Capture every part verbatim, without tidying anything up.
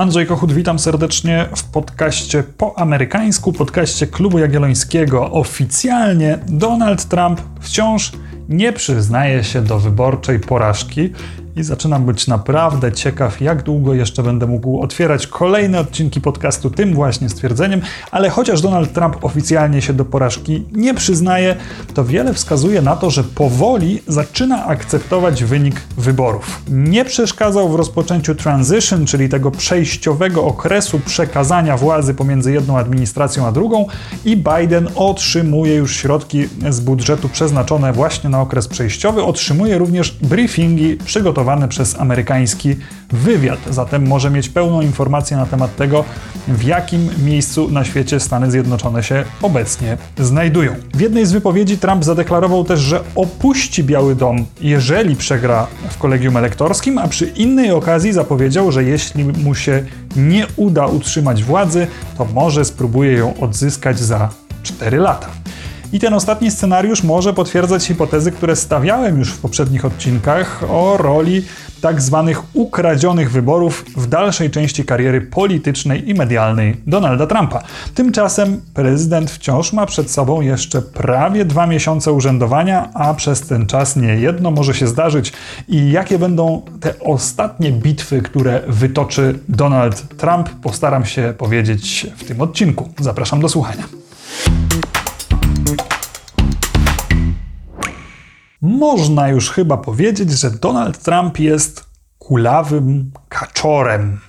Andrzej Kochut, witam serdecznie w podcaście po amerykańsku, podcaście Klubu Jagiellońskiego. Oficjalnie Donald Trump wciąż nie przyznaje się do wyborczej porażki i zaczynam być naprawdę ciekaw, jak długo jeszcze będę mógł otwierać kolejne odcinki podcastu tym właśnie stwierdzeniem, ale chociaż Donald Trump oficjalnie się do porażki nie przyznaje, to wiele wskazuje na to, że powoli zaczyna akceptować wynik wyborów. Nie przeszkadzał w rozpoczęciu transition, czyli tego przejściowego okresu przekazania władzy pomiędzy jedną administracją a drugą, i Biden otrzymuje już środki z budżetu przeznaczone właśnie na okres przejściowy, otrzymuje również briefingi przygotowane przez amerykański wywiad. Zatem może mieć pełną informację na temat tego, w jakim miejscu na świecie Stany Zjednoczone się obecnie znajdują. W jednej z wypowiedzi Trump zadeklarował też, że opuści Biały Dom, jeżeli przegra w kolegium elektorskim, a przy innej okazji zapowiedział, że jeśli mu się nie uda utrzymać władzy, to może spróbuje ją odzyskać za cztery lata. I ten ostatni scenariusz może potwierdzać hipotezy, które stawiałem już w poprzednich odcinkach o roli tak zwanych ukradzionych wyborów w dalszej części kariery politycznej i medialnej Donalda Trumpa. Tymczasem prezydent wciąż ma przed sobą jeszcze prawie dwa miesiące urzędowania, a przez ten czas niejedno może się zdarzyć. I jakie będą te ostatnie bitwy, które wytoczy Donald Trump, postaram się powiedzieć w tym odcinku. Zapraszam do słuchania. Można już chyba powiedzieć, że Donald Trump jest kulawym kaczorem.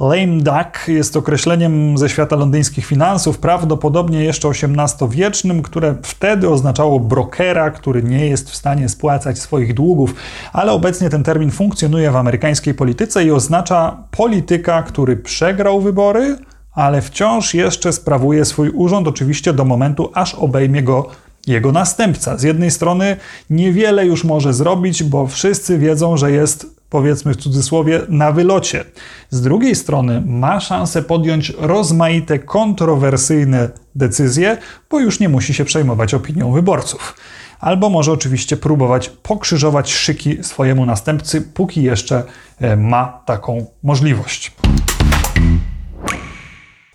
Lame duck jest określeniem ze świata londyńskich finansów, prawdopodobnie jeszcze osiemnastowiecznym, które wtedy oznaczało brokera, który nie jest w stanie spłacać swoich długów, ale obecnie ten termin funkcjonuje w amerykańskiej polityce i oznacza polityka, który przegrał wybory, ale wciąż jeszcze sprawuje swój urząd, oczywiście do momentu, aż obejmie go jego następca. Z jednej strony niewiele już może zrobić, bo wszyscy wiedzą, że jest, powiedzmy w cudzysłowie, na wylocie. Z drugiej strony ma szansę podjąć rozmaite, kontrowersyjne decyzje, bo już nie musi się przejmować opinią wyborców. Albo może oczywiście próbować pokrzyżować szyki swojemu następcy, póki jeszcze ma taką możliwość.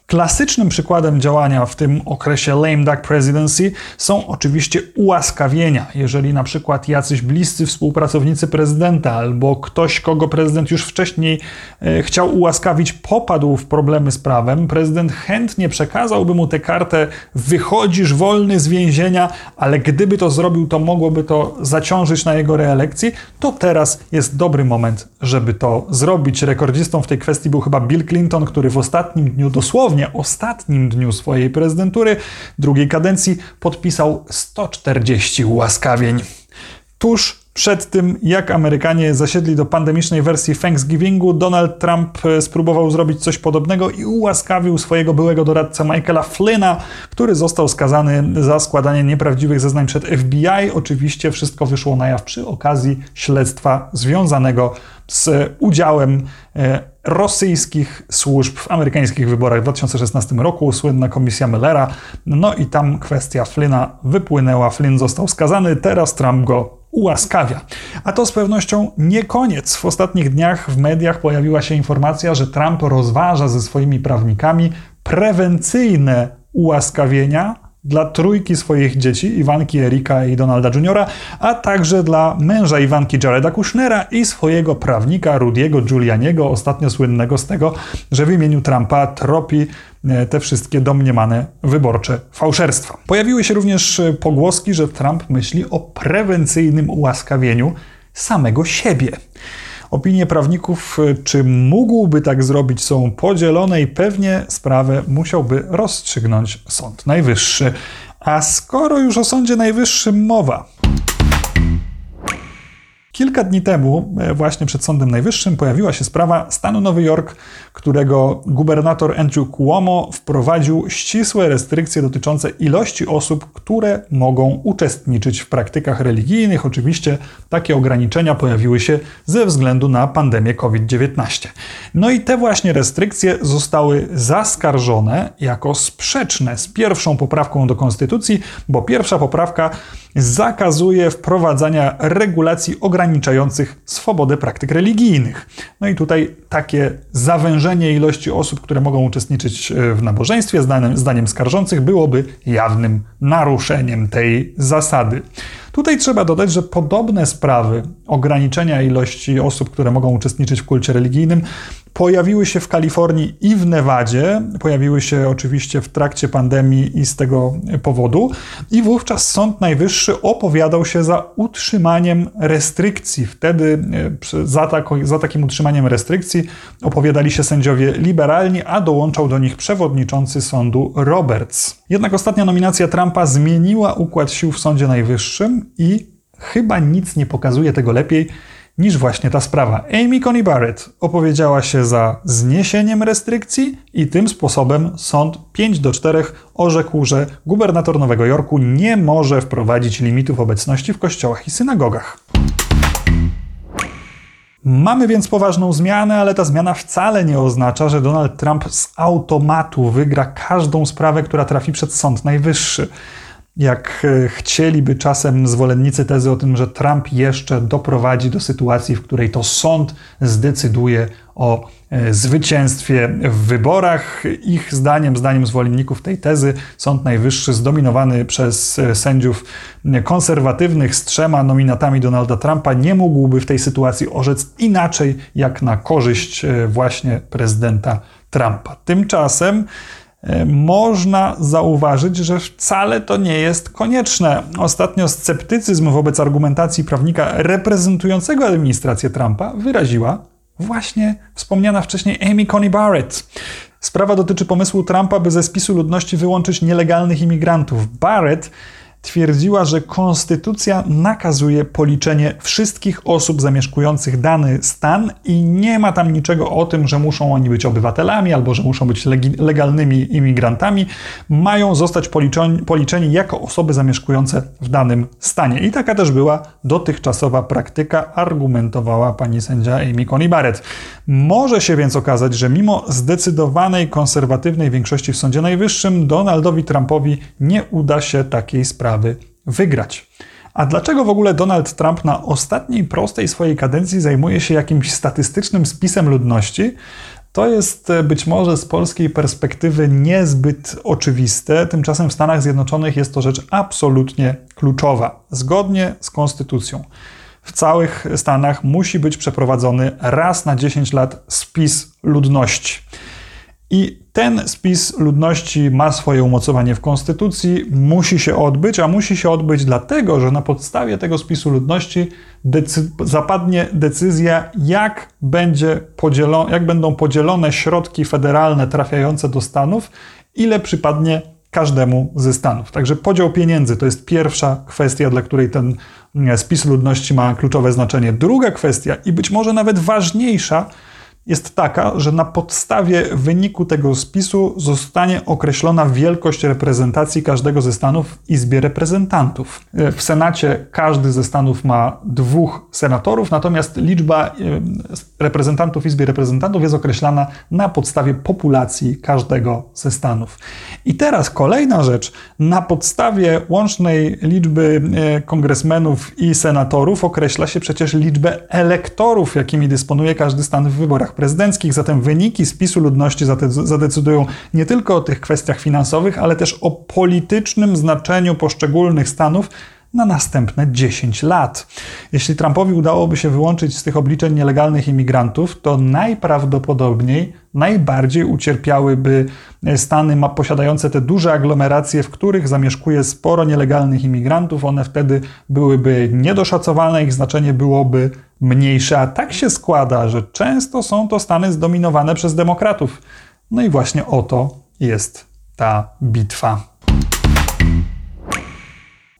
Klasycznym przykładem działania w tym okresie lame duck presidency są oczywiście ułaskawienia. Jeżeli na przykład jacyś bliscy współpracownicy prezydenta albo ktoś, kogo prezydent już wcześniej e, chciał ułaskawić, popadł w problemy z prawem, prezydent chętnie przekazałby mu tę kartę „wychodzisz wolny z więzienia”, ale gdyby to zrobił, to mogłoby to zaciążyć na jego reelekcji, to teraz jest dobry moment, żeby to zrobić. Rekordzistą w tej kwestii był chyba Bill Clinton, który w ostatnim dniu dosłownie ostatnim dniu swojej prezydentury, drugiej kadencji, podpisał sto czterdzieści ułaskawień. Tuż przed tym, jak Amerykanie zasiedli do pandemicznej wersji Thanksgivingu, Donald Trump spróbował zrobić coś podobnego i ułaskawił swojego byłego doradcę Michaela Flynna, który został skazany za składanie nieprawdziwych zeznań przed F B I. Oczywiście wszystko wyszło na jaw przy okazji śledztwa związanego z udziałem rosyjskich służb w amerykańskich wyborach w dwa tysiące szesnastym roku, słynna komisja Millera, no i tam kwestia Flynna wypłynęła, Flynn został skazany, teraz Trump go ułaskawia. A to z pewnością nie koniec. W ostatnich dniach w mediach pojawiła się informacja, że Trump rozważa ze swoimi prawnikami prewencyjne ułaskawienia dla trójki swoich dzieci, Iwanki, Erika i Donalda Juniora, a także dla męża Iwanki, Jareda Kushnera, i swojego prawnika Rudiego Giulianiego, ostatnio słynnego z tego, że w imieniu Trumpa tropi te wszystkie domniemane wyborcze fałszerstwa. Pojawiły się również pogłoski, że Trump myśli o prewencyjnym ułaskawieniu samego siebie. Opinie prawników, czy mógłby tak zrobić, są podzielone i pewnie sprawę musiałby rozstrzygnąć Sąd Najwyższy. A skoro już o Sądzie Najwyższym mowa... Kilka dni temu, właśnie przed Sądem Najwyższym, pojawiła się sprawa stanu Nowy Jork, którego gubernator Andrew Cuomo wprowadził ścisłe restrykcje dotyczące ilości osób, które mogą uczestniczyć w praktykach religijnych. Oczywiście takie ograniczenia pojawiły się ze względu na pandemię COVID dziewiętnaście. No i te właśnie restrykcje zostały zaskarżone jako sprzeczne z pierwszą poprawką do Konstytucji, bo pierwsza poprawka zakazuje wprowadzania regulacji ograniczeń ograniczających swobodę praktyk religijnych. No i tutaj takie zawężenie ilości osób, które mogą uczestniczyć w nabożeństwie, zdaniem, zdaniem skarżących, byłoby jawnym naruszeniem tej zasady. Tutaj trzeba dodać, że podobne sprawy ograniczenia ilości osób, które mogą uczestniczyć w kulcie religijnym, pojawiły się w Kalifornii i w Nevadzie, pojawiły się oczywiście w trakcie pandemii i z tego powodu, i wówczas Sąd Najwyższy opowiadał się za utrzymaniem restrykcji. Wtedy za, tak, za takim utrzymaniem restrykcji opowiadali się sędziowie liberalni, a dołączał do nich przewodniczący sądu Roberts. Jednak ostatnia nominacja Trumpa zmieniła układ sił w Sądzie Najwyższym i chyba nic nie pokazuje tego lepiej niż właśnie ta sprawa. Amy Coney Barrett opowiedziała się za zniesieniem restrykcji i tym sposobem sąd pięć do czterech orzekł, że gubernator Nowego Jorku nie może wprowadzić limitów obecności w kościołach i synagogach. Mamy więc poważną zmianę, ale ta zmiana wcale nie oznacza, że Donald Trump z automatu wygra każdą sprawę, która trafi przed Sąd Najwyższy. Jak chcieliby czasem zwolennicy tezy o tym, że Trump jeszcze doprowadzi do sytuacji, w której to sąd zdecyduje o zwycięstwie w wyborach. Ich zdaniem, zdaniem zwolenników tej tezy, Sąd Najwyższy zdominowany przez sędziów konserwatywnych z trzema nominatami Donalda Trumpa nie mógłby w tej sytuacji orzec inaczej jak na korzyść właśnie prezydenta Trumpa. Tymczasem można zauważyć, że wcale to nie jest konieczne. Ostatnio sceptycyzm wobec argumentacji prawnika reprezentującego administrację Trumpa wyraziła właśnie wspomniana wcześniej Amy Coney Barrett. Sprawa dotyczy pomysłu Trumpa, by ze spisu ludności wyłączyć nielegalnych imigrantów. Barrett twierdziła, że konstytucja nakazuje policzenie wszystkich osób zamieszkujących dany stan i nie ma tam niczego o tym, że muszą oni być obywatelami albo że muszą być leg- legalnymi imigrantami. Mają zostać policzeni, policzeni jako osoby zamieszkujące w danym stanie. I taka też była dotychczasowa praktyka, argumentowała pani sędzia Amy Coney Barrett. Może się więc okazać, że mimo zdecydowanej konserwatywnej większości w Sądzie Najwyższym Donaldowi Trumpowi nie uda się takiej sprawy wygrać. A dlaczego w ogóle Donald Trump na ostatniej prostej swojej kadencji zajmuje się jakimś statystycznym spisem ludności? To jest być może z polskiej perspektywy niezbyt oczywiste, tymczasem w Stanach Zjednoczonych jest to rzecz absolutnie kluczowa. Zgodnie z konstytucją w całych Stanach musi być przeprowadzony raz na dziesięć lat spis ludności. I ten spis ludności ma swoje umocowanie w Konstytucji, musi się odbyć, a musi się odbyć dlatego, że na podstawie tego spisu ludności decy- zapadnie decyzja, jak, będzie podzielo- jak będą podzielone środki federalne trafiające do Stanów, ile przypadnie każdemu ze Stanów. Także podział pieniędzy to jest pierwsza kwestia, dla której ten spis ludności ma kluczowe znaczenie. Druga kwestia i być może nawet ważniejsza, jest taka, że na podstawie wyniku tego spisu zostanie określona wielkość reprezentacji każdego ze stanów w Izbie Reprezentantów. W Senacie każdy ze stanów ma dwóch senatorów, natomiast liczba reprezentantów w Izbie Reprezentantów jest określana na podstawie populacji każdego ze stanów. I teraz kolejna rzecz. Na podstawie łącznej liczby kongresmenów i senatorów określa się przecież liczbę elektorów, jakimi dysponuje każdy stan w wyborach prezydenckich, zatem wyniki spisu ludności zadecydują nie tylko o tych kwestiach finansowych, ale też o politycznym znaczeniu poszczególnych stanów na następne dziesięć lat. Jeśli Trumpowi udałoby się wyłączyć z tych obliczeń nielegalnych imigrantów, to najprawdopodobniej najbardziej ucierpiałyby stany posiadające te duże aglomeracje, w których zamieszkuje sporo nielegalnych imigrantów. One wtedy byłyby niedoszacowane, ich znaczenie byłoby mniejsze, a tak się składa, że często są to stany zdominowane przez demokratów. No i właśnie o to jest ta bitwa.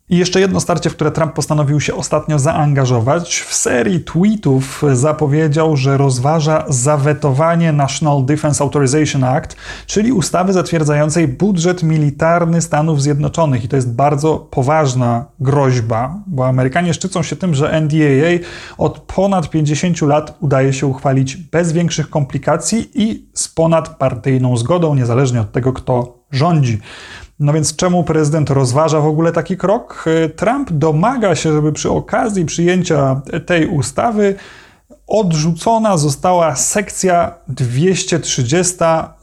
I jeszcze jedno starcie, w które Trump postanowił się ostatnio zaangażować. W serii tweetów zapowiedział, że rozważa zawetowanie National Defense Authorization Act, czyli ustawy zatwierdzającej budżet militarny Stanów Zjednoczonych. I to jest bardzo poważna groźba, bo Amerykanie szczycą się tym, że N D A A od ponad pięćdziesięciu lat udaje się uchwalić bez większych komplikacji i z ponadpartyjną zgodą, niezależnie od tego, kto rządzi. No więc czemu prezydent rozważa w ogóle taki krok? Trump domaga się, żeby przy okazji przyjęcia tej ustawy odrzucona została sekcja dwieście trzydzieści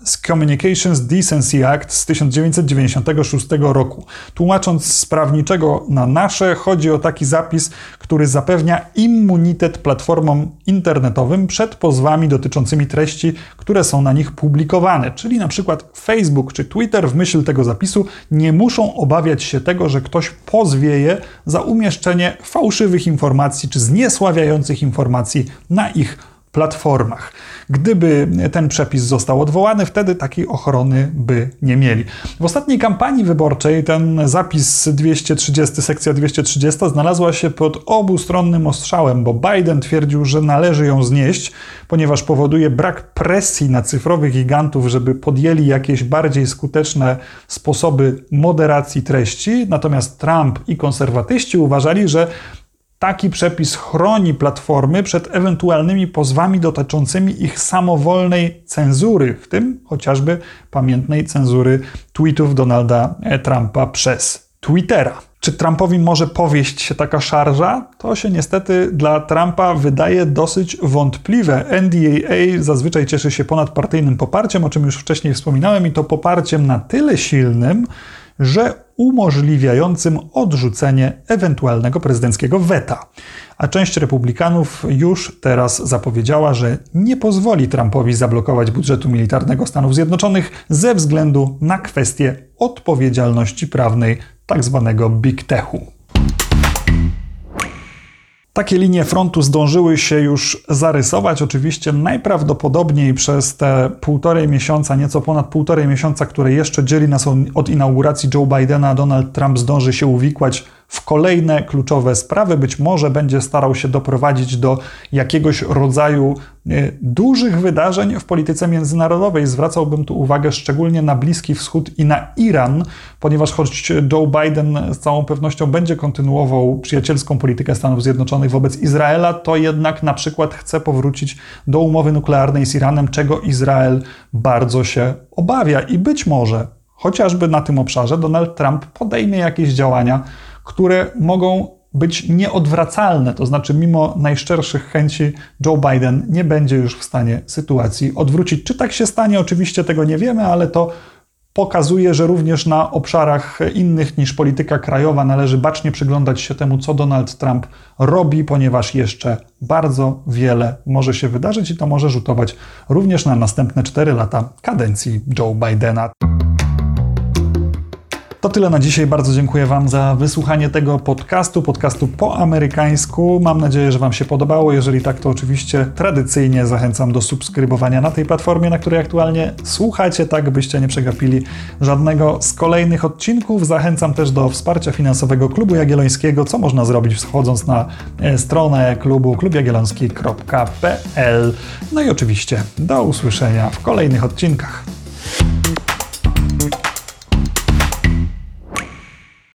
z Communications Decency Act z tysiąc dziewięćset dziewięćdziesiątego szóstego roku. Tłumacząc z prawniczego na nasze, chodzi o taki zapis, który zapewnia immunitet platformom internetowym przed pozwami dotyczącymi treści, które są na nich publikowane. Czyli na przykład Facebook czy Twitter w myśl tego zapisu nie muszą obawiać się tego, że ktoś pozwie je za umieszczenie fałszywych informacji czy zniesławiających informacji na ich platformach. Gdyby ten przepis został odwołany, wtedy takiej ochrony by nie mieli. W ostatniej kampanii wyborczej ten zapis dwieście trzydzieści, sekcja dwieście trzydzieści znalazła się pod obustronnym ostrzałem, bo Biden twierdził, że należy ją znieść, ponieważ powoduje brak presji na cyfrowych gigantów, żeby podjęli jakieś bardziej skuteczne sposoby moderacji treści. Natomiast Trump i konserwatyści uważali, że taki przepis chroni platformy przed ewentualnymi pozwami dotyczącymi ich samowolnej cenzury, w tym chociażby pamiętnej cenzury tweetów Donalda Trumpa przez Twittera. Czy Trumpowi może powieść się taka szarża? To się niestety dla Trumpa wydaje dosyć wątpliwe. N D A A zazwyczaj cieszy się ponadpartyjnym poparciem, o czym już wcześniej wspominałem, i to poparciem na tyle silnym, że umożliwiającym odrzucenie ewentualnego prezydenckiego weta. A część republikanów już teraz zapowiedziała, że nie pozwoli Trumpowi zablokować budżetu militarnego Stanów Zjednoczonych ze względu na kwestię odpowiedzialności prawnej tzw. Big Techu. Takie linie frontu zdążyły się już zarysować. Oczywiście najprawdopodobniej przez te półtorej miesiąca, nieco ponad półtorej miesiąca, które jeszcze dzieli nas od inauguracji Joe Bidena, Donald Trump zdąży się uwikłać w kolejne kluczowe sprawy. Być może będzie starał się doprowadzić do jakiegoś rodzaju dużych wydarzeń w polityce międzynarodowej. Zwracałbym tu uwagę szczególnie na Bliski Wschód i na Iran, ponieważ choć Joe Biden z całą pewnością będzie kontynuował przyjacielską politykę Stanów Zjednoczonych wobec Izraela, to jednak na przykład chce powrócić do umowy nuklearnej z Iranem, czego Izrael bardzo się obawia. I być może chociażby na tym obszarze Donald Trump podejmie jakieś działania, które mogą być nieodwracalne, to znaczy mimo najszczerszych chęci Joe Biden nie będzie już w stanie sytuacji odwrócić. Czy tak się stanie? Oczywiście tego nie wiemy, ale to pokazuje, że również na obszarach innych niż polityka krajowa należy bacznie przyglądać się temu, co Donald Trump robi, ponieważ jeszcze bardzo wiele może się wydarzyć i to może rzutować również na następne cztery lata kadencji Joe Bidena. To tyle na dzisiaj. Bardzo dziękuję Wam za wysłuchanie tego podcastu, podcastu po amerykańsku. Mam nadzieję, że Wam się podobało. Jeżeli tak, to oczywiście tradycyjnie zachęcam do subskrybowania na tej platformie, na której aktualnie słuchacie, tak byście nie przegapili żadnego z kolejnych odcinków. Zachęcam też do wsparcia finansowego Klubu Jagiellońskiego, co można zrobić wchodząc na stronę klubu klub jagielloński kropka p l. No i oczywiście do usłyszenia w kolejnych odcinkach.